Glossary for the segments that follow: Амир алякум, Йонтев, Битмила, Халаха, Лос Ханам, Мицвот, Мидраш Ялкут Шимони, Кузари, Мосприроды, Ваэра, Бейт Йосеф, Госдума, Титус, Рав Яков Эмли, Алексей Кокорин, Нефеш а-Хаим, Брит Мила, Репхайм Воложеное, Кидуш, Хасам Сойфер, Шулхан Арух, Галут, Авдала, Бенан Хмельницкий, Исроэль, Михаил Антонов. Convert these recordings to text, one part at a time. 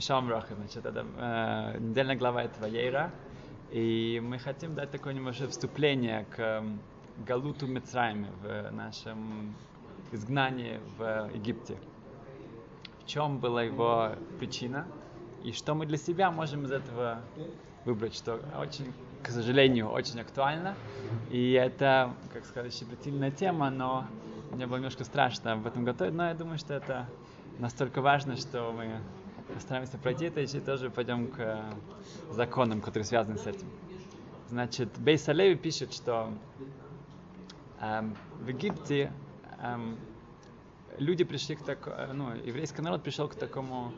Шалом Роха, значит, это недельная глава этого Ваэра, и мы хотим дать такое небольшое вступление к Галуту Мицраиме, в нашем изгнании в Египте. В чем была его причина, и что мы для себя можем из этого выбрать, что очень, к сожалению, очень актуально, и это, как сказать, щепетильная тема, но мне было немножко страшно об этом готовить, но я думаю, что это настолько важно, что мы стараемся пройти это, и тоже пойдем к законам, которые связаны с этим. Значит, Бейсалеви пишет, что в Египте люди пришли к такому, еврейский народ пришел к такому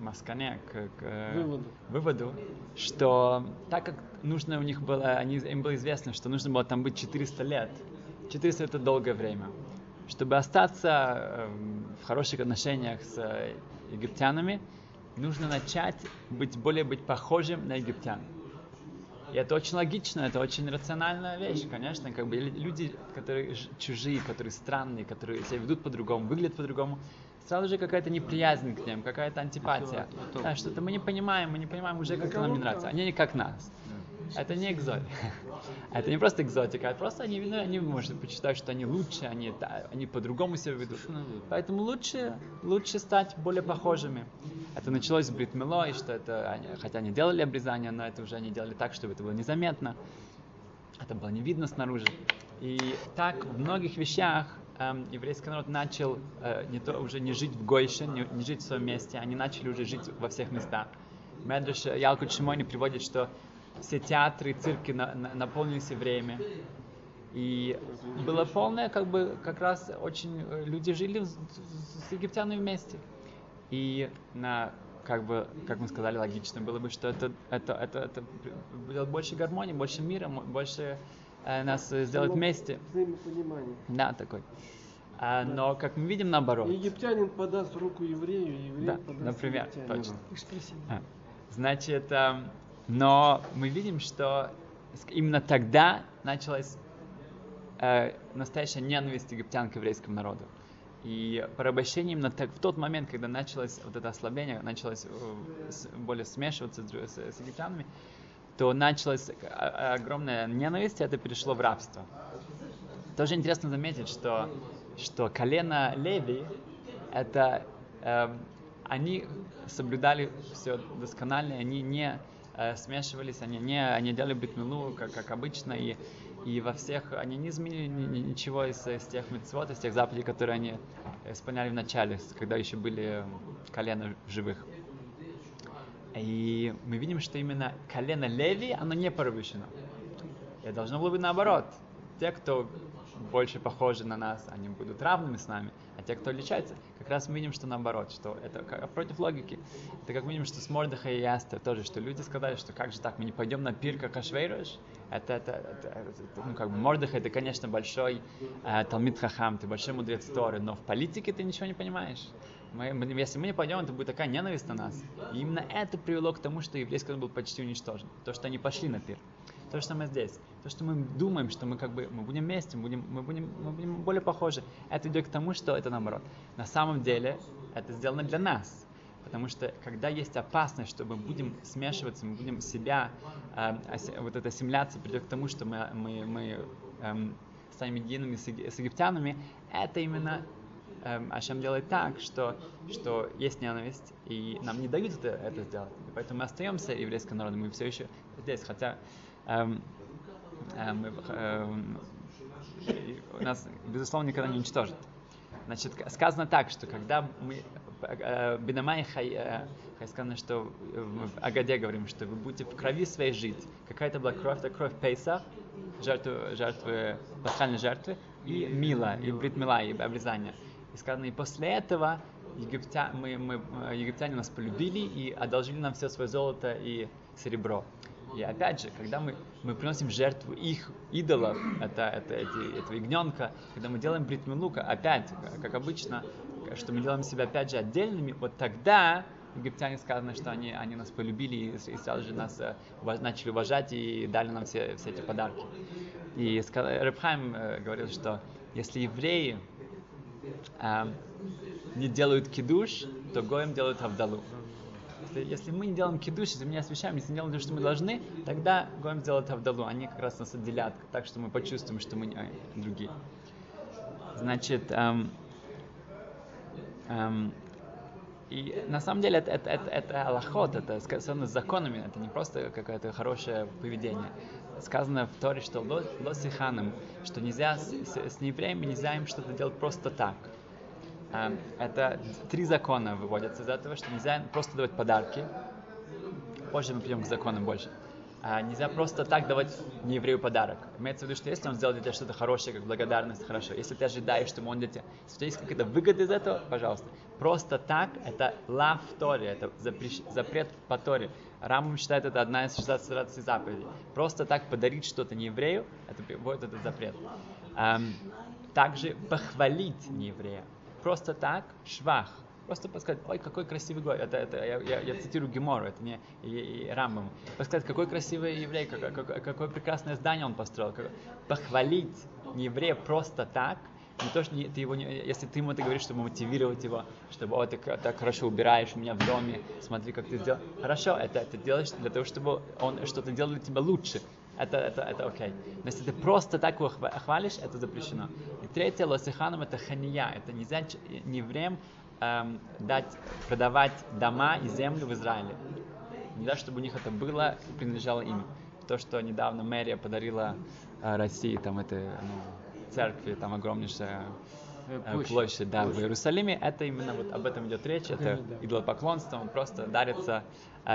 маскане, к выводу, что так как нужно у них было, им было известно, что нужно было там быть 400 лет, 400 это долгое время, чтобы остаться в хороших отношениях с египтянами, нужно начать более быть похожим на египтян. И это очень логично, это очень рациональная вещь, конечно, как бы люди, которые чужие, которые странные, которые себя ведут по-другому, выглядят по-другому, сразу же какая-то неприязнь к ним, какая-то антипатия, да, что-то мы не понимаем уже, как нам не нравится, они не как нас. Это не экзотика, это не просто экзотика, а просто они, может, почитают, что они лучше, они по-другому себя ведут. Поэтому лучше стать более похожими. Это началось с Брит Мила, и что это, хотя они делали обрезание, но это уже они делали так, чтобы это было незаметно, это было не видно снаружи. И так в многих вещах еврейский народ начал уже не жить в Гойше, не жить в своем месте, они начали уже жить во всех местах. Мидраш Ялкут Шимони приводит, что все театры и цирки наполнились евреями. И было полное, как раз очень люди жили с египтянами вместе. И как мы сказали, логично было бы, что это будет больше гармонии, больше мира, больше нас сделать вместе. Взаимопонимание. Да, такой. Но, как мы видим, наоборот. Египтянин подаст руку еврею, и еврей да, подаст например, египтянину. Точно. Значит, но мы видим, что именно тогда началась настоящая ненависть египтян к еврейскому народу. И порабощение именно в тот момент, когда началось вот это ослабление, началось более смешиваться с египтянами, то началась огромная ненависть, и это перешло в рабство. Тоже интересно заметить, что колено Леви, это они соблюдали все досконально, они не смешивались, они делали битмилу, как обычно, и во всех, они не изменили ничего из тех мицвот, из тех заповедей, которые они исполняли в начале, когда еще были колена живых. И мы видим, что именно колено Леви, оно не порабощено. И должно было быть наоборот. Те, кто больше похожи на нас, они будут равными с нами, а те, кто отличается, как раз мы видим, что наоборот, что это против логики. Это как мы видим, что с Мордеха и Ясто тоже, что люди сказали, что как же так, мы не пойдем на пир, как Ашвейрош. Мордехай, это, конечно, большой Талмид Хахам, ты большой мудрец Торы, но в политике ты ничего не понимаешь. Если мы не пойдем, это будет такая ненависть на нас. И именно это привело к тому, что еврейский народ был почти уничтожен. То, что они пошли на пир. То же самое здесь. То, что мы думаем, что мы будем вместе, мы будем более похожи, это идет к тому, что это наоборот. На самом деле это сделано для нас. Потому что когда есть опасность, что мы будем смешиваться, мы будем ассимиляция придет к тому, что мы станем едиными с египтянами, это именно Ашем делает так, что есть ненависть, и нам не дают это сделать. И поэтому мы остаемся еврейским народом, мы все еще здесь, хотя нас, безусловно, никогда не уничтожат. Значит, сказано так, что когда мы Бинамай Хай сказано, что в Агаде говорим, что вы будете в крови своей жить. Какая-то была кровь, это кровь Песах, жертвы, пасхальные жертвы, и Мила, и Брит Мила, и обрезание. И сказано, и после этого египтяне нас полюбили и одолжили нам все свое золото и серебро. И опять же, когда мы приносим жертву их идолов, этого ягненка, когда мы делаем Брит Милу, опять, как обычно, что мы делаем себя опять же отдельными, вот тогда египтяне сказано, что они нас полюбили и сразу же нас начали уважать и дали нам все эти подарки. И Репхайм говорил, что если евреи не делают кидуш, то гоем делают авдалу. Если мы не делаем кидуш, если мы не освещаем, если мы делаем то, что мы должны, тогда гоем сделают авдалу. Они как раз нас отделят, так что мы почувствуем, что мы другие. Значит, и на самом деле это алахот, это связано с законами, это не просто какое-то хорошее поведение. Сказано в Торе, что Лос Ханам, что нельзя с неевреями, нельзя им что-то делать просто так. Это 3 закона выводятся из этого, что нельзя просто давать подарки. Позже мы придем к законам больше. Нельзя просто так давать нееврею подарок. Имеется в виду, что если он сделал для тебя что-то хорошее, как благодарность, хорошо. Если ты ожидаешь, что он для тебя... Если у тебя есть какая-то выгода из этого, пожалуйста. Просто так — это лав в Торе, это запрет по Торе. Рамбам считает, это одна из 16 заповедей. Просто так подарить что-то нееврею — это будет этот запрет. Также похвалить нееврея. Просто так — швах. Просто подсказать, ой, какой красивый гой. Я цитирую Гемору, это не Рамбам. Подсказать, какой красивый еврей, какое прекрасное здание он построил. Похвалить нееврея просто так. Не то, что ты его, если ты ему это говоришь, чтобы мотивировать его, чтобы, о, ты так хорошо убираешь у меня в доме, смотри, как ты сделал. Хорошо, это делаешь для того, чтобы он что-то делал для тебя лучше. Это окей. Но если ты просто так его хвалишь, это запрещено. И 3, лосиханам, это хания. Это нельзя неевреям продавать дома и землю в Израиле. Нельзя, чтобы у них это было и принадлежало им. То, что недавно мэрия подарила России, там, церкви, там огромнейшая площадь, да, в Иерусалиме, это именно вот об этом идет речь, это идолопоклонство, он просто дарится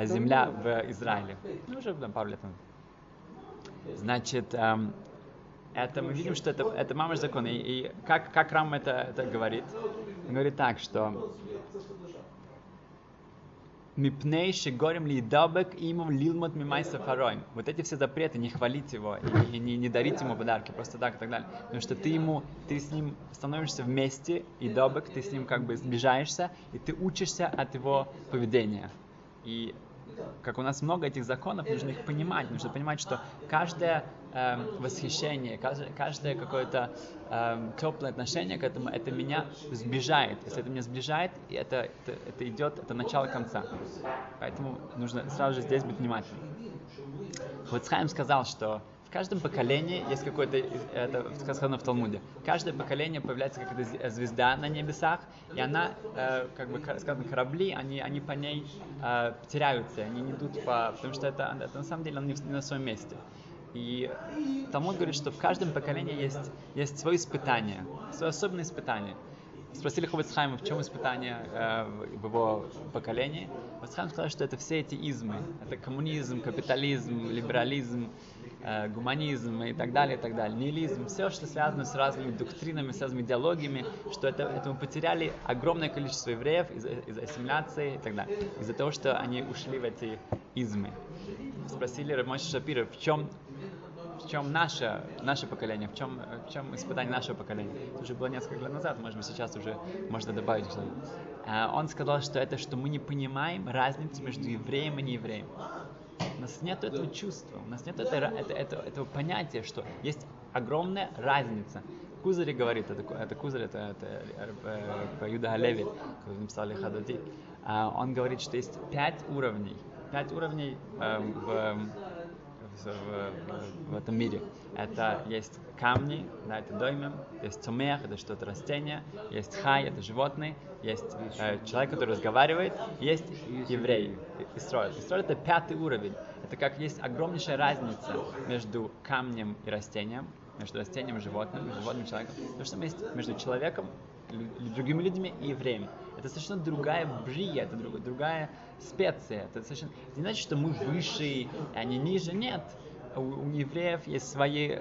земля в Израиле. Ну, уже там пару лет. Значит, это мы видим, что это мамаш закон. И как Рам это говорит? Он говорит так, что «Мипней шигорим ли дабек имам лилмот мимай сафароим». Вот эти все запреты, не хвалить его и не дарить ему подарки, просто так и так далее. Потому что ты с ним становишься вместе, и дабек, ты с ним как бы сближаешься, и ты учишься от его поведения. И как у нас много этих законов, нужно их понимать. Нужно понимать, что каждое восхищение, каждое какое-то теплое отношение к этому, это меня сближает. Если это меня сближает, это идет, это начало конца. Поэтому нужно сразу же здесь быть внимательным. Хуцхайм сказал, что в каждом поколении есть какое-то, это сказано в Талмуде, каждое поколение появляется какая-то звезда на небесах, и она, как бы сказано, корабли, они по ней теряются, они не идут потому что это на самом деле он не на своем месте. И Талмуд говорит, что в каждом поколении есть свое испытание, свое особенное испытание. Спросили Ховецхайма, в чем испытание в его поколении. Ховецхайм сказал, что это все эти измы. Это коммунизм, капитализм, либерализм, гуманизм и так далее, нигилизм. Все, что связано с разными доктринами, с разными идеологиями, что это мы потеряли огромное количество евреев из ассимиляции и так далее. Из-за того, что они ушли в эти измы. Спросили Рав Моше Шапира, в чем наше поколение, в чем испытание нашего поколения. Это уже было несколько лет назад, может быть, сейчас уже можно добавить что-нибудь. Он сказал, что это, что мы не понимаем разницы между евреем и неевреем. У нас нет этого чувства, у нас нет этого понятия, что есть огромная разница. Кузари говорит, это Кузари, это Юда Галеви, который написал Лехадоти. Он говорит, что есть 5 уровней в этом мире. Это есть камни, да, это доймем, есть цумех, это что-то растение, есть хай, это животные, есть человек, который разговаривает, есть еврей, Исроэль. Исроэль — это 5 уровень. Это как есть огромнейшая разница между камнем и растением, между растением и животным, между животным и человеком. То же самое есть между человеком, другими людьми и евреями. Это совершенно другая брия, это другая специя. Это совершенно... не значит, что мы выше, а не ниже. Нет. У евреев есть свои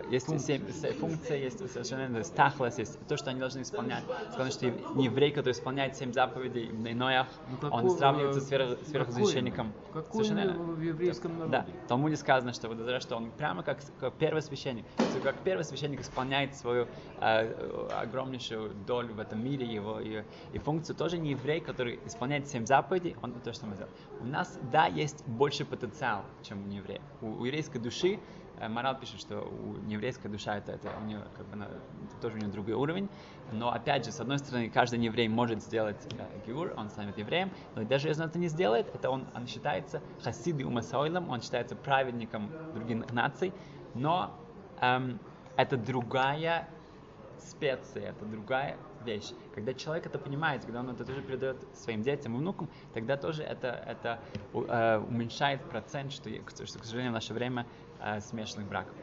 функции, есть совершенно стахлос, есть то, что они должны исполнять. Сказано, что не еврей, который исполняет 7 заповедей на Ноях, он сравнивается сверхсвященником. Совершенно в еврейском народе. Да, в Талмуде сказано, что он прямо как первосвященник. Как первосвященник исполняет свою огромнейшую долю в этом мире, его и функцию, тоже не еврей, который исполняет 7 заповедей, он то, что мы делаем. У нас, да, есть больше потенциал, чем у неевреев. У еврейской души Марал пишет, что у нееврейская душа это у нее, как бы, она, это тоже у нее другой уровень. Но опять же, с одной стороны, каждый нееврей может сделать гиур, он станет евреем, но даже если он это не сделает, это он считается хасиды умасойлом, он считается праведником других наций, но это другая специя, это другая вещь. Когда человек это понимает, когда он это тоже передает своим детям и внукам, тогда тоже это уменьшает процент, что, к сожалению, в наше время смешанных браков.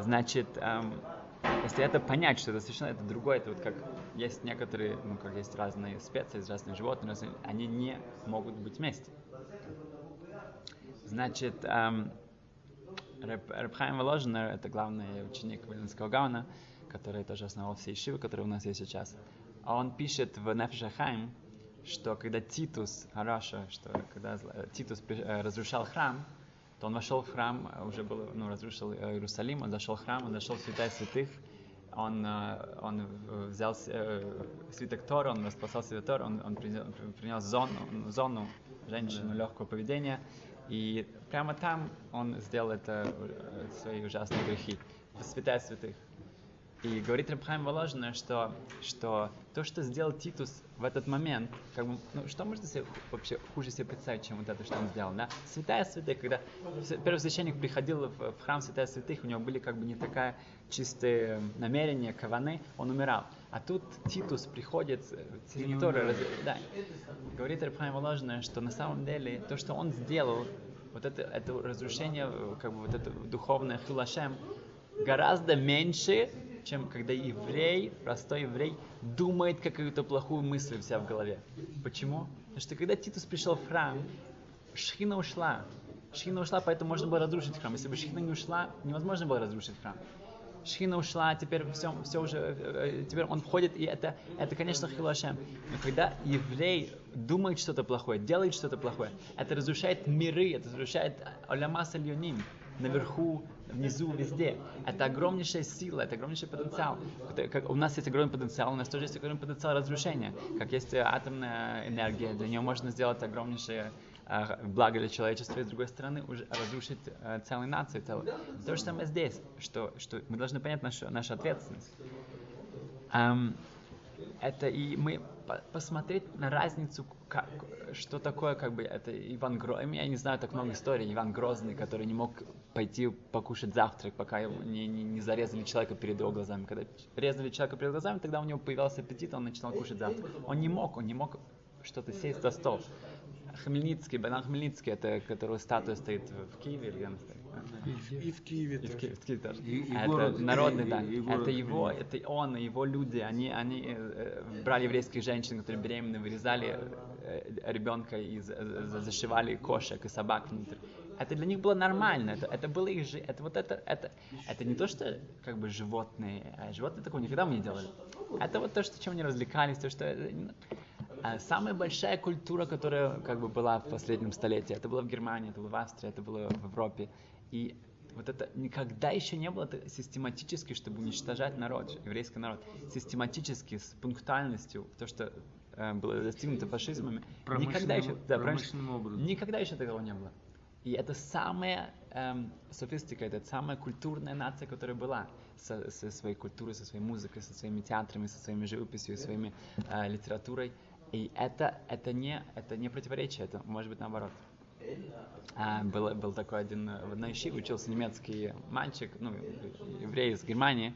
Значит, если это понять, что это совершенно это другое, это вот как есть некоторые, ну как есть разные специи, разные животные, они не могут быть вместе. Значит, Репхайм Воложеное, это главный ученик Вильнюсского Гаона, который тоже основал все ишивы, которые у нас есть сейчас. А он пишет в Нефеш а-Хаим, что когда Титус, Араша, что когда Титус разрушал храм, то он вошел в храм, уже был, ну, разрушил Иерусалим, он зашел в храм, он зашел в святая святых, он взял свиток Тора, он распасал свиток Тора, он принес зону, женщину легкого поведения, и прямо там он сделал это, свои ужасные грехи, святая святых. И говорит Репхайм Воложеное, что то, что сделал Титус в этот момент, как бы, ну, что можно себе вообще хуже себе представить, чем вот это, что он сделал, да? Святая святых, когда первосвященник приходил в храм святая святых, у него были как бы не такая чистые намерения, каваны, он умирал. А тут Титус приходит, да. Говорит Репхайм Воложеное, что на самом деле то, что он сделал, вот это разрушение, как бы вот это духовное хилашем, гораздо меньше, чем когда еврей, простой еврей, думает какую-то плохую мысль у себя в голове. Почему? Потому что когда Титус пришел в храм, Шхина ушла. Шхина ушла, поэтому можно было разрушить храм. Если бы Шхина не ушла, невозможно было разрушить храм. Шхина ушла, теперь все уже, теперь он входит, и это конечно, хилашем. Но когда еврей думает что-то плохое, делает что-то плохое, это разрушает миры, это разрушает оляма сальоним. Наверху, внизу, везде. Это огромнейшая сила, это огромнейший потенциал. Как у нас есть огромный потенциал, у нас тоже есть огромный потенциал разрушения. Как есть атомная энергия, для нее можно сделать огромнейшее благо для человечества, и с другой стороны уже разрушить целую нацию. То же самое здесь, что мы должны понять нашу ответственность. Это и мы посмотреть на разницу, что такое, как бы, это Иван Грозный, я не знаю так много историй, Иван Грозный, который не мог пойти покушать завтрак, пока его не зарезали человека перед его глазами. Когда резали человека перед глазами, тогда у него появился аппетит, он начинал кушать завтрак. Он не мог что-то сесть за стол. Хмельницкий, Бенан Хмельницкий, это который статуя стоит в Киеве, или где она стоит? И в Киеве тоже. Это народный, да. Это он и его люди, они брали еврейских женщин, которые беременны, вырезали ребенка и зашивали кошек и собак внутрь. Это для них было нормально, это было их жизнь, это не то, что как бы животные такого никогда мы не делали. Это вот то, чем они развлекались, то, что... Самая большая культура, которая как бы была в последнем столетии, это было в Германии, это было в Австрии, это было в Европе. И вот это никогда еще не было систематически, чтобы уничтожать народ, еврейский народ. Систематически, с пунктуальностью, то, что было достигнуто фашизмами, никогда еще такого не было. И это самая софистика, это самая культурная нация, которая была, со своей культурой, со своей музыкой, со своими театрами, со своими живописью, со своей литературой. И это не противоречие, это может быть наоборот. Был такой один, в одной ишиве учился немецкий мальчик, еврей из Германии,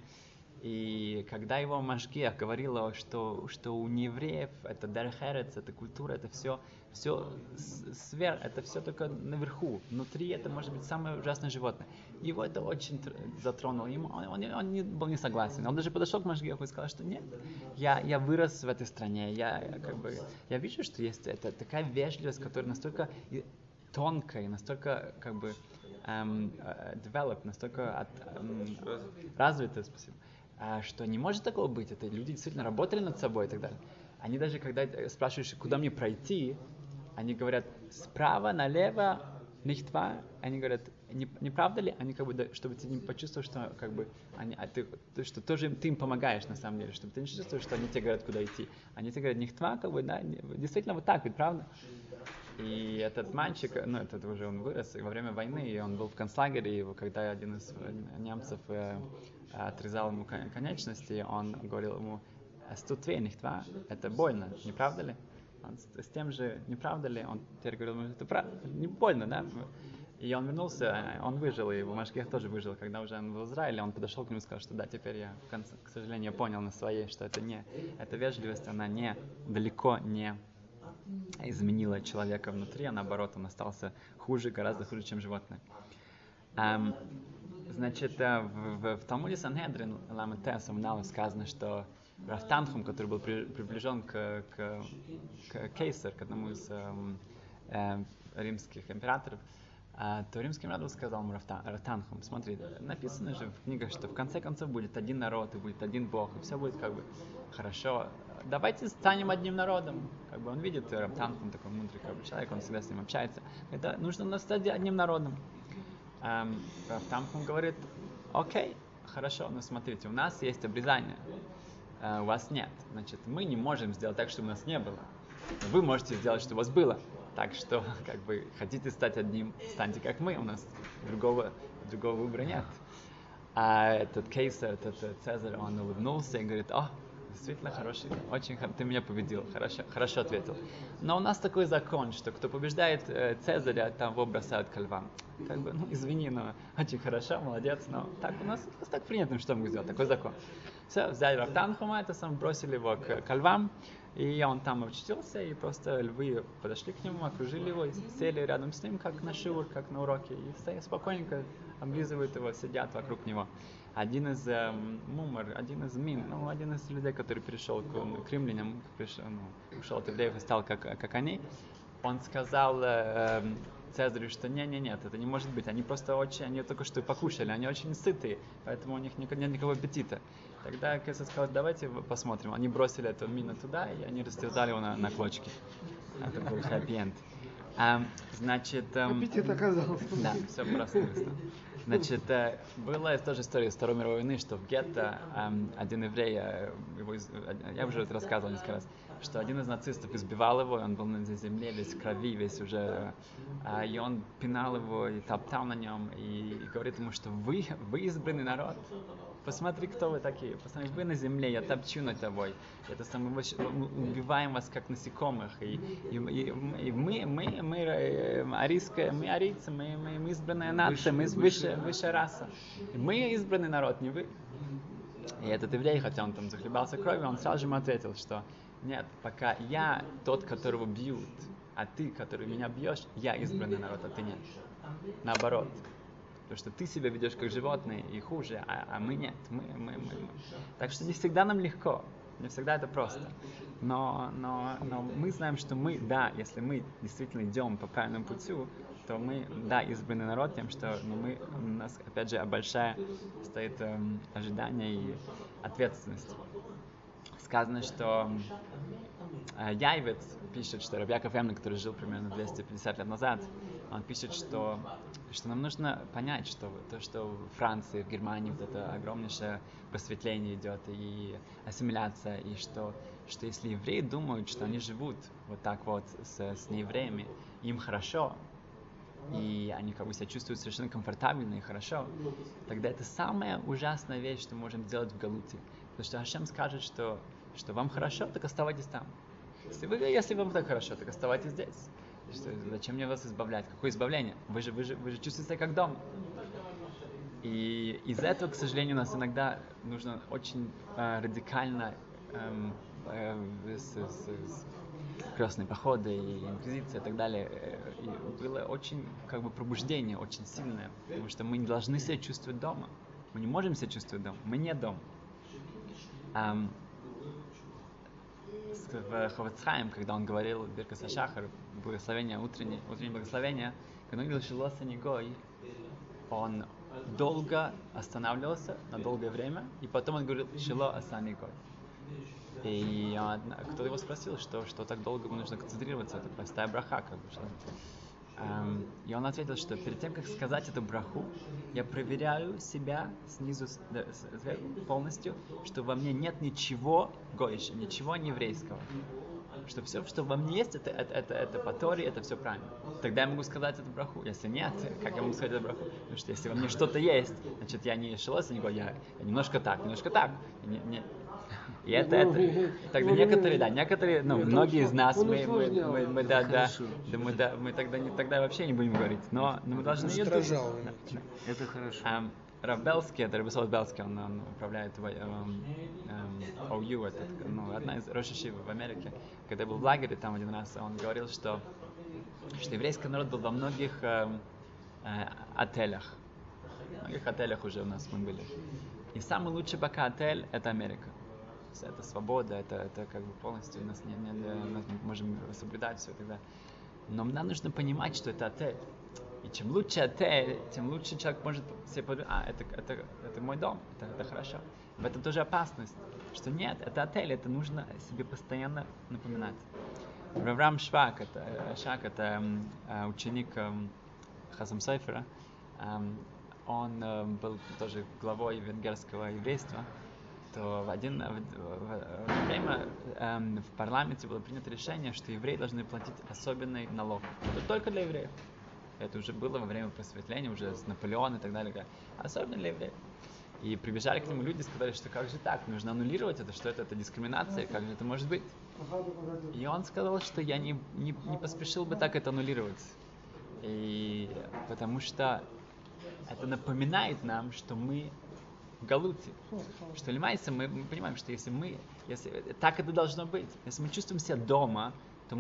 и когда его машгиах говорила, что у неевреев это дархерец, это культура, это все сверх, это все только наверху, внутри это может быть самое ужасное животное. Его это очень затронуло, он не был не согласен, он даже подошел к машгиаху и сказал, что нет, я вырос в этой стране, я вижу, что есть это такая вежливость, которая настолько тонкая, настолько как бы развита, спасибо. Что не может такого быть, это люди действительно работали над собой и так далее. Они даже, когда спрашиваешь, куда мне пройти, они говорят, справа, налево, нихтва, они говорят, не правда ли, они как бы, да, чтобы ты не почувствовал, что как бы, что тоже ты им помогаешь на самом деле, чтобы ты не чувствовал, что они тебе говорят, куда идти. Они тебе говорят, нихтва, как бы, да, действительно вот так, ведь правда? И этот мальчик, ну, этот уже он вырос, и во время войны, и он был в концлагере, и его, когда один из немцев отрезал ему конечности, он говорил ему: «Тут ве, nicht wahr? Это больно, не правда ли?» Он с тем же, не правда ли? Он теперь говорил ему: «Это правда, не больно, да?» И он вернулся, он выжил, и его Машгех тоже выжил. Когда уже он был в Израиле, он подошел к нему и сказал, что да, теперь я, к сожалению, понял на своей, что это не, эта вежливость, она не, далеко не изменила человека внутри, а наоборот, он остался хуже, гораздо хуже, чем животное. Значит, в Талмуде Санхедрин Ламете Самнала сказано, что Рав Танхум, который был приближен к Кейсару, к одному из римских императоров, то римский император сказал ему: «Рав Танхум, смотри, написано же в книгах, что в конце концов будет один народ, и будет один Бог, и все будет как бы хорошо. Давайте станем одним народом». Как бы он видит Рав Танхум, такой мудрый как бы человек, он всегда с ним общается. Это нужно у нас стать одним народом. Рав Танхум говорит: «Окей, хорошо, но смотрите, у нас есть обрезание, у вас нет. Значит, мы не можем сделать так, чтобы у нас не было. Вы можете сделать, чтобы у вас было. Так что, как бы, хотите стать одним, станьте как мы, у нас другого выбора нет». А этот Кейсар, этот Цезарь, он улыбнулся и говорит: «О, действительно хороший, очень ты меня победил, хорошо ответил. Но у нас такой закон, что кто побеждает Цезаря, того бросают ко львам. Как бы, ну извини, но очень хорошо, молодец, но так у нас так принято, что мы сделаем, такой закон». Все, взяли Рав Танхума, бросили его ко львам, и он там обчтился, и просто львы подошли к нему, окружили его, и сели рядом с ним, как на шиур, как на уроке, и спокойненько облизывают его, сидят вокруг него. Один из мумор, один из людей, который перешел к римлянам, ушел от евреев и стал как они, он сказал Цезарю, что нет, это не может быть, они просто они только что покушали, они очень сытые, поэтому у них нет никакого аппетита. Тогда Кесар сказал: «Давайте посмотрим». Они бросили эту мину туда, и они растерзали его на клочки. Это был хэппи-энд. Аппетит оказался. Да, все просто. Значит, была тоже история из Второй мировой войны, что в гетто один еврей, я уже это рассказывал несколько раз, что один из нацистов избивал его, он был на земле весь в крови, весь уже, и он пинал его и топтал на нем, и говорит ему, что вы избранный народ, посмотри, кто вы такие, посмотри, вы на земле, я топчу над тобой, мы убиваем вас как насекомых, и мы арийцы, мы избранная нация, мы высшая раса, мы избранный народ, не вы. И этот еврей, хотя он там захлебался кровью, он сразу же ему ответил, что нет, пока я тот, которого бьют, а ты, который меня бьешь, я избранный народ, а ты нет. Наоборот. Потому что ты себя ведешь как животное и хуже, а мы нет. Мы. Так что не всегда нам легко, не всегда это просто. Но мы знаем, что мы, да, если мы действительно идем по правильному путю, то мы, да, избранный народ тем, что у нас, опять же, большая стоит ожидание и ответственность. Сказано, что Яйвец пишет, что Рав Яков Эмли, который жил примерно 250 лет назад, он пишет, что нам нужно понять, что то, что в Франции, в Германии вот это огромнейшее просветление идет и ассимиляция, и что если евреи думают, что они живут вот так вот с неевреями, им хорошо, и они как бы себя чувствуют совершенно комфортабельно и хорошо, тогда это самая ужасная вещь, что мы можем делать в Галуте. Потому что Ашем скажет, что вам хорошо, так оставайтесь там. Если вам так хорошо, так оставайтесь здесь. Зачем мне вас избавлять? Какое избавление? Вы же чувствуете себя как дома. И из-за этого, к сожалению, у нас иногда нужно очень радикально крестные походы и инквизиция и так далее. И было очень как бы пробуждение, очень сильное, потому что мы не должны себя чувствовать дома. Мы не можем себя чувствовать дома. Мы не дома. В Ховецхайм, когда он говорил в Биркас ха-Шахар, благословение утреннее благословение, когда он говорил «Шило санигой», он долго останавливался на долгое время, и потом он говорил «Шило санигой». И кто-то его спросил, что так долго ему нужно концентрироваться, это простая браха, как бы, И он ответил, что перед тем, как сказать эту браху, я проверяю себя снизу сверху полностью, что во мне нет ничего гойше, ничего нееврейского. Что все, что во мне есть, это по Торе, это все правильно. Тогда я могу сказать эту браху. Если нет, как я могу сказать эту браху? Потому что если во мне что-то есть, значит, я не шелос, я немножко так. И это. Тогда некоторые, многие из нас, мы тогда вообще не будем говорить, но мы должны ее думать. Это хорошо. Рав Белский, это Рабисов Белский, он управляет OU, одна из Рошишивы в Америке. Когда я был в лагере, там один раз он говорил, что еврейский народ был во многих отелях. В многих отелях уже у нас мы были. И самый лучший пока отель — это Америка. Это свобода, это как бы полностью нас мы можем соблюдать все тогда. Но нам нужно понимать, что это отель. И чем лучше отель, тем лучше человек может себе подумать, это мой дом, это хорошо. В этом тоже опасность, что нет, это отель, это нужно себе постоянно напоминать. Раврам Швак, это ученик Хасам Сойфера, он был тоже главой венгерского еврейства. То в время в парламенте было принято решение, что евреи должны платить особенный налог. Это только для евреев. Это уже было во время просветления, уже с Наполеоном и так далее. Особенно для евреев. И прибежали к нему люди и сказали, что как же так, нужно аннулировать это, что это дискриминация, как же это может быть? И он сказал, что я не поспешил бы так это аннулировать. И потому что это напоминает нам, что мы в галуте, что лимайса, мы понимаем, что если так это должно быть, если мы чувствуем себя дома, то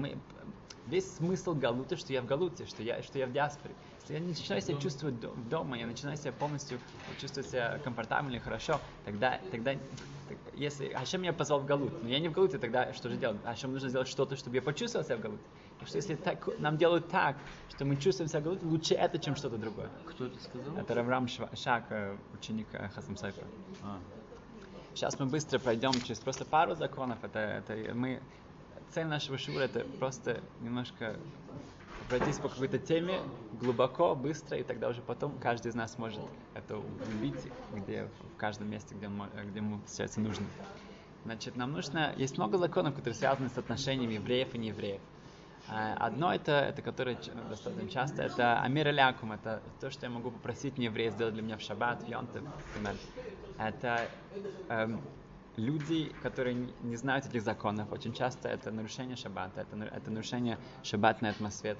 весь смысл галута, что я в галуте, что я в диаспоре. Если я начинаю себя чувствовать дома, я начинаю себя полностью чувствовать себя комфортабельно, хорошо, тогда если Ашем меня позвал в галут, но я не в галуте, тогда что же делать? Ашем нужно сделать что-то, чтобы я почувствовал себя в галуте. Потому что если нам делают так, что мы чувствуем себя в галуте, лучше это, чем что-то другое. Кто это сказал? Это Раврам Шак, ученик Хасам Сойфера. Сейчас мы быстро пройдем через просто пару законов. Цель нашего шиура — это просто немножко пройтись по какой-то теме глубоко, быстро, и тогда уже потом каждый из нас может это увидеть, в каждом месте, где ему сейчас нужно. Значит, нам нужно... Есть много законов, которые связаны с отношениями евреев и неевреев. Одно это которое достаточно часто, это амир алякум, это то, что я могу попросить нееврея сделать для меня в шаббат, в йонтев, например. Это... люди, которые не знают этих законов, очень часто это нарушение шаббата, это нарушение шаббатной атмосферы,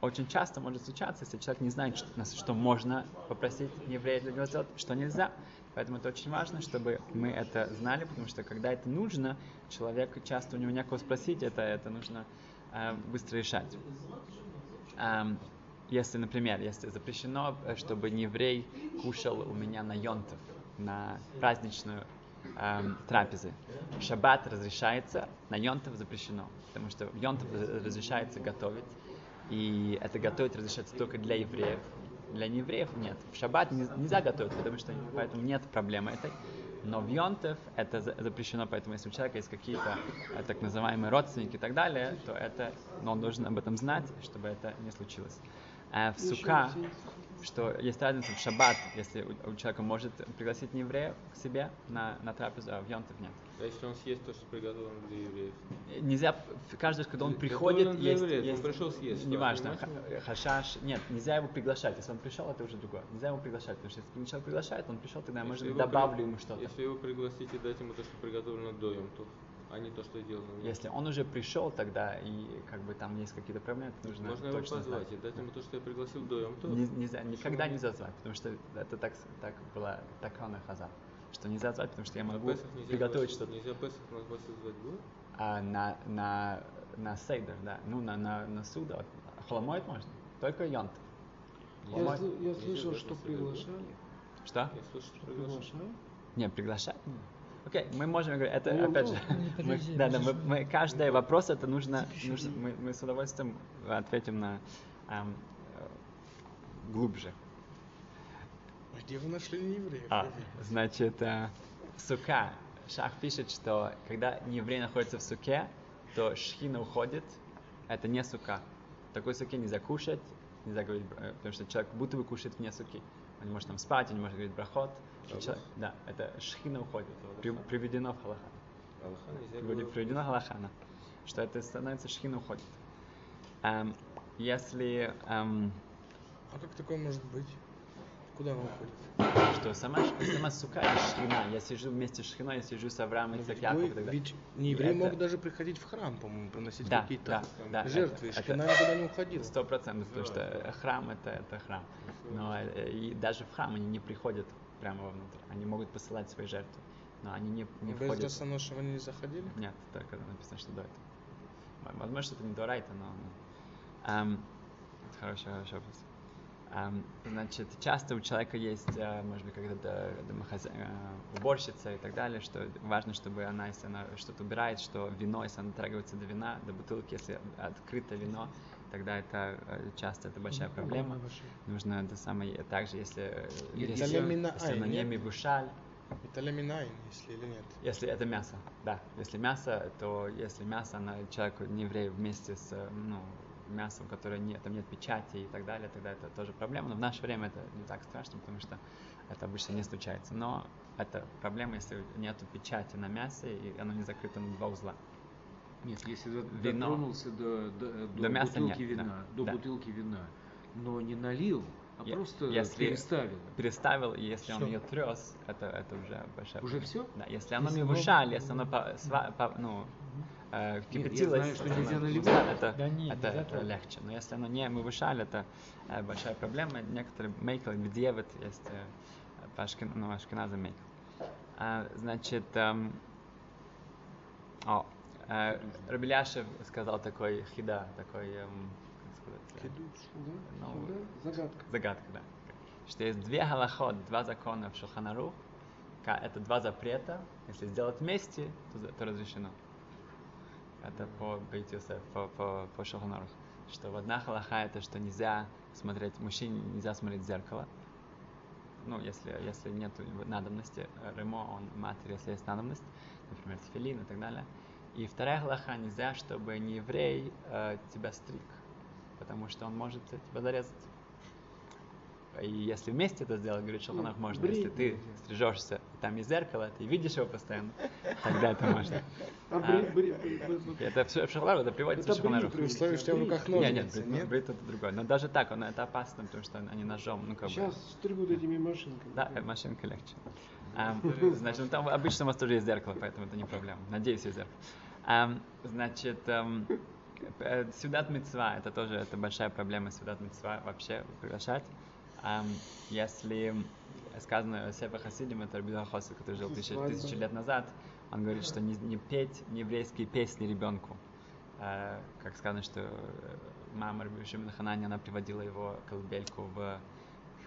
очень часто может случаться, если человек не знает, что можно попросить еврея для него сделать, что нельзя. Поэтому это очень важно, чтобы мы это знали, потому что когда это нужно, человеку часто у него некого спросить, это нужно быстро решать. Если, например, запрещено, чтобы нееврей кушал у меня на йонтов, на праздничную трапезы. Шаббат разрешается, на йонтов запрещено, потому что йонтов разрешается готовить, и это готовить разрешается только для евреев. Для неевреев нет. В шаббат нельзя готовить, поэтому нет проблемы этой. Но в йонтов это запрещено, поэтому если у человека есть какие-то так называемые родственники и так далее, то он должен об этом знать, чтобы это не случилось. В сука, что есть разница в шаббат, если у человека может пригласить нееврея к себе на трапезу, а в йонтов нет. А если он съест то, что приготовлено для евреев? Нельзя, каждый раз, когда он приходит, он пришел съесть. Неважно, хашаш, нет, нельзя его приглашать, если он пришел, это уже другое. Нельзя его приглашать, потому что если человек приглашает, он пришел, тогда я, может быть, добавлю ему что-то. Если его пригласить и дать ему то, что приготовлено до йонтов, а не то, что делал. Если он уже пришел тогда, и как бы там есть какие-то проблемы, то нужно точно знать. Можно его позвать и дать ему то, что я пригласил до йонтов. Нельзя, никогда нельзя звать, потому что это так была такана хаза, что нельзя звать, потому что я могу приготовить что-то. Нельзя Песах на вас звать было? На сейдер, да. На суда. Холомоид можно, только йонт. Я слышал, что приглашали. Что? Я слышал, что приглашали. Не, приглашать? Окей, мы можем говорить, это опять же, каждый вопрос, это нужно мы с удовольствием ответим на глубже. А где вы нашли неевреев? Значит, сука. Шах пишет, что когда нееврей находится в суке, то шхина уходит, это не сука. Такой суки нельзя кушать, нельзя говорить, потому что человек будто бы кушает вне суки. Он не может там спать, он не может говорить брахот. Человек, да, это шхина уходит. Приведено в халаха. Приведено в халахана. Что это становится шхина уходит. Если... А как такое может быть? Куда он уходит? Что, сама сука и шхина. Я сижу вместе с шхиной, я сижу с Авраамом и с Яком. Ведь не евреи мог даже приходить в храм, по-моему, приносить какие-то жертвы. Шхина никуда не уходила. 100%, потому что храм это храм. Но и даже в храм они не приходят прямо вовнутрь. Они могут посылать свои жертвы, но они не входят. Без Достаношева не заходили? Нет, только написано, что до этого. Возможно, это не до райта, но... Хороший вопрос. Значит, часто у человека есть, может быть, когда-то уборщица и так далее, что важно, чтобы она, если она что-то убирает, что вино, если она дотрагивается до вина, до бутылки, если открыто вино, тогда это часто это большая проблема. Нужно это самое, также если на ней мебушаль. Это ляминайн, если или нет? Если это мясо, да. Если мясо, то если мясо, она человеку не еврею вместе с, мясом, которое нет, там нет печати и так далее, тогда это тоже проблема. Но в наше время это не так страшно, потому что это обычно не случается. Но это проблема, если нет печати на мясе, и оно не закрыто на два узла. Нет, если дотронулся до мяса бутылки нет, вина, да, до бутылки вина, но не налил, просто если переставил. Переставил, и если он ее трес, это уже большая уже проблема. Все? Да, если оно не вышало, если оно кипятилось, я знаю, что нельзя наливать. Это легче. Но если оно не вышало, это большая проблема. Некоторые мейкл, девят, есть ашкеназа мейкл. Значит, Раби Ляшев сказал такой хида, такой... Кидуш, загадка, да. Что есть две галахот, два закона в Шулхан Арух. Это два запрета. Если сделать вместе, то разрешено. Это по Бейт Йосеф, по Шулхан Арух. Что в одна галаха это, что нельзя смотреть, мужчине нельзя смотреть в зеркало. Если нет надобности, ремо, он матери, если есть надобность, например, тфилин и так далее. И вторая галаха, нельзя, чтобы не еврей тебя стриг, потому что он может тебя зарезать. И если вместе это сделать, говорит Шулхан Арух, можно. Если ты стрижешься, там есть зеркало, ты видишь его постоянно, тогда это можно. Это все в Шулхан Арух, это приводится в Шулхан Арух. При условии, что в руках ножницы. Нет, брит это другое. Но даже так, это опасно, потому что они ножом, сейчас стригут этими машинками. Да, машинка легче. Значит, там обычно у вас тоже есть зеркало, поэтому это не проблема. Надеюсь, есть зеркало. Значит... Сюдат мицва, это тоже большая проблема, сюдат мицва вообще приглашать. Если сказано Сефер Хасидим, это Рабби Йоханан Хасид, который жил тысячи лет назад, он говорит, что не петь еврейские песни ребенку. Как сказано, что мама Рабби Шимона Ханани, она приводила его колыбельку в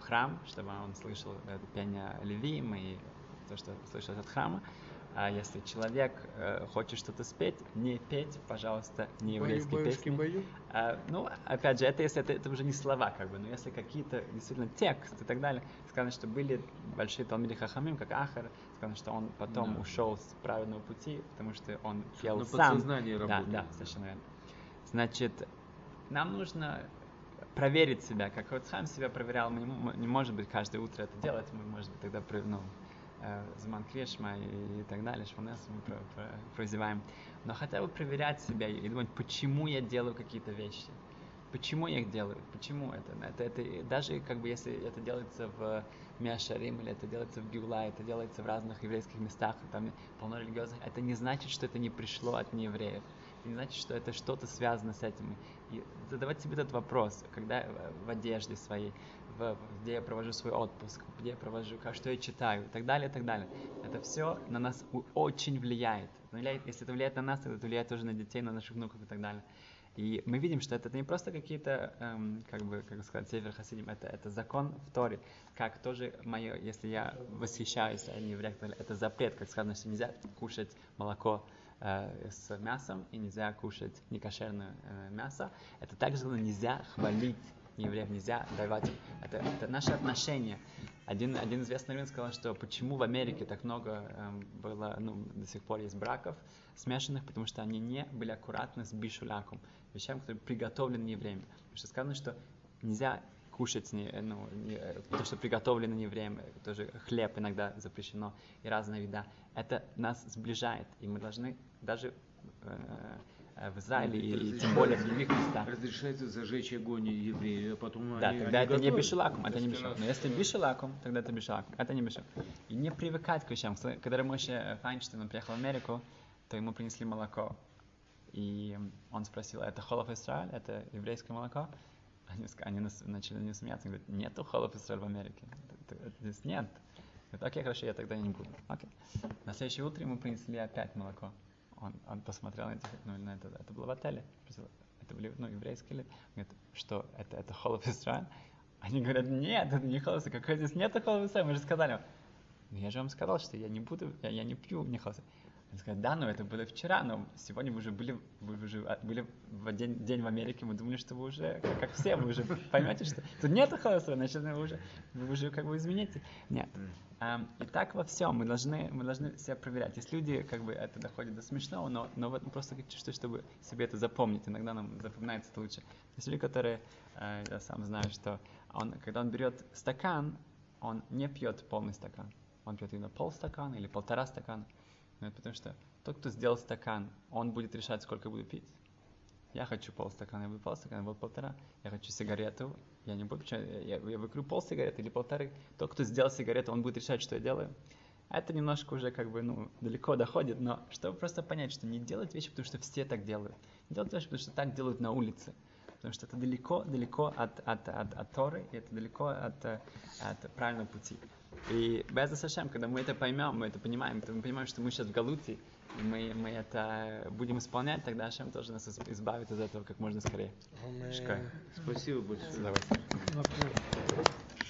храм, чтобы он слышал это пение Левиим и то, что слышал от храма. А если человек хочет что-то спеть, не петь, пожалуйста, не еврейские песни. Опять же, это уже не слова, но если какие-то, действительно, текст и так далее. Сказано, что были большие талмиды хахамим, как Ахар, сказано, что он потом ушел с праведного пути, потому что он пел сам. На подсознании работает. Да, совершенно верно. Значит, нам нужно проверить себя, как Ротхайм себя проверял. Мы не может быть каждое утро это делать, мы, может быть, тогда Зман Крешма и так далее, что у нас мы прозеваем. Но хотя бы проверять себя и думать, почему я делаю какие-то вещи, почему я их делаю, почему это даже если это делается в Миашарим, или это делается в Гиула, это делается в разных еврейских местах, там полно религиозных, это не значит, что это не пришло от неевреев. Это не значит, что это что-то связано с этим. И задавать себе этот вопрос, когда в одежде своей, где я провожу свой отпуск, где я провожу, что я читаю, и так далее, и так далее. Это все на нас очень влияет. Если это влияет на нас, это влияет тоже на детей, на наших внуков и так далее. И мы видим, что это не просто какие-то, Сефер Хасидим, это закон в Торе, как тоже мое, если я восхищаюсь, а не еврей, это запрет, как сказано, что нельзя кушать молоко с мясом, и нельзя кушать некошерное мясо. Это также нельзя хвалить евреев, нельзя давать им. Это наше отношение. Один известный раввин сказал, что почему в Америке так много было, до сих пор есть браков смешанных, потому что они не были аккуратны с бишуляком, вещами, которые приготовлены не время. Потому что сказано, что нельзя кушать то, что приготовлено не время, тоже хлеб иногда запрещено и разная еда. Это нас сближает, и мы должны даже в зале и тем более в других местах. Разрешается зажечь огонь евреев, а потом да, они, тогда они это готовят. Не бишелаком, это не бишелаком. Но если бишелаком, тогда это бишелаком, это не бишелаком. И не привыкать к вещам. Когда Моше Файнштейн приехал в Америку, то ему принесли молоко. И он спросил, это холов Исраэль, это еврейское молоко? Они начали не смеяться, говорят, нету холов Исраэль в Америке. Здесь нет. Говорит, окей, хорошо, я тогда не буду. Окей. На следующее утро ему принесли опять молоко. Он посмотрел на это было в отеле, это были еврейские люди, говорит, что это холов Исраэль? Они говорят, нет, это не холов Исраэль, какой здесь нет холов Исраэль, мы же сказали, ну я же вам сказал, что я не буду, я не пью не холов Исраэль. Они сказали, да, но это было вчера, но сегодня вы уже были в день в Америке, мы думали, что вы уже, как все, вы уже поймете, что тут нет холов Исраэль, значит вы уже как бы измените, нет. И так во всем мы должны себя проверять. Есть люди, это доходит до смешного, но вот просто чуть-чуть, чтобы себе это запомнить. Иногда нам запоминается это лучше. Есть люди, которые, я сам знаю, что когда он берет стакан, он не пьет полный стакан. Он пьет именно полстакана или полтора стакана. Потому что тот, кто сделал стакан, он будет решать, сколько я буду пить. Я хочу полстакана, я буду полстакана, я буду полтора. Я хочу сигарету, я не буду, я выкурю полсигареты или полторы. Тот, кто сделал сигарету, он будет решать, что я делаю. Это немножко уже далеко доходит, но чтобы просто понять, что не делать вещи, потому что все так делают. Не делать вещи, потому что так делают на улице. Потому что это далеко от Торы, и это далеко от правильного пути. И без Ашем, когда мы это поймем, мы это понимаем, то мы понимаем, что мы сейчас в Галуте, и мы это будем исполнять, тогда Ашем тоже нас избавит от этого как можно скорее. Школа. Спасибо большое. Давай.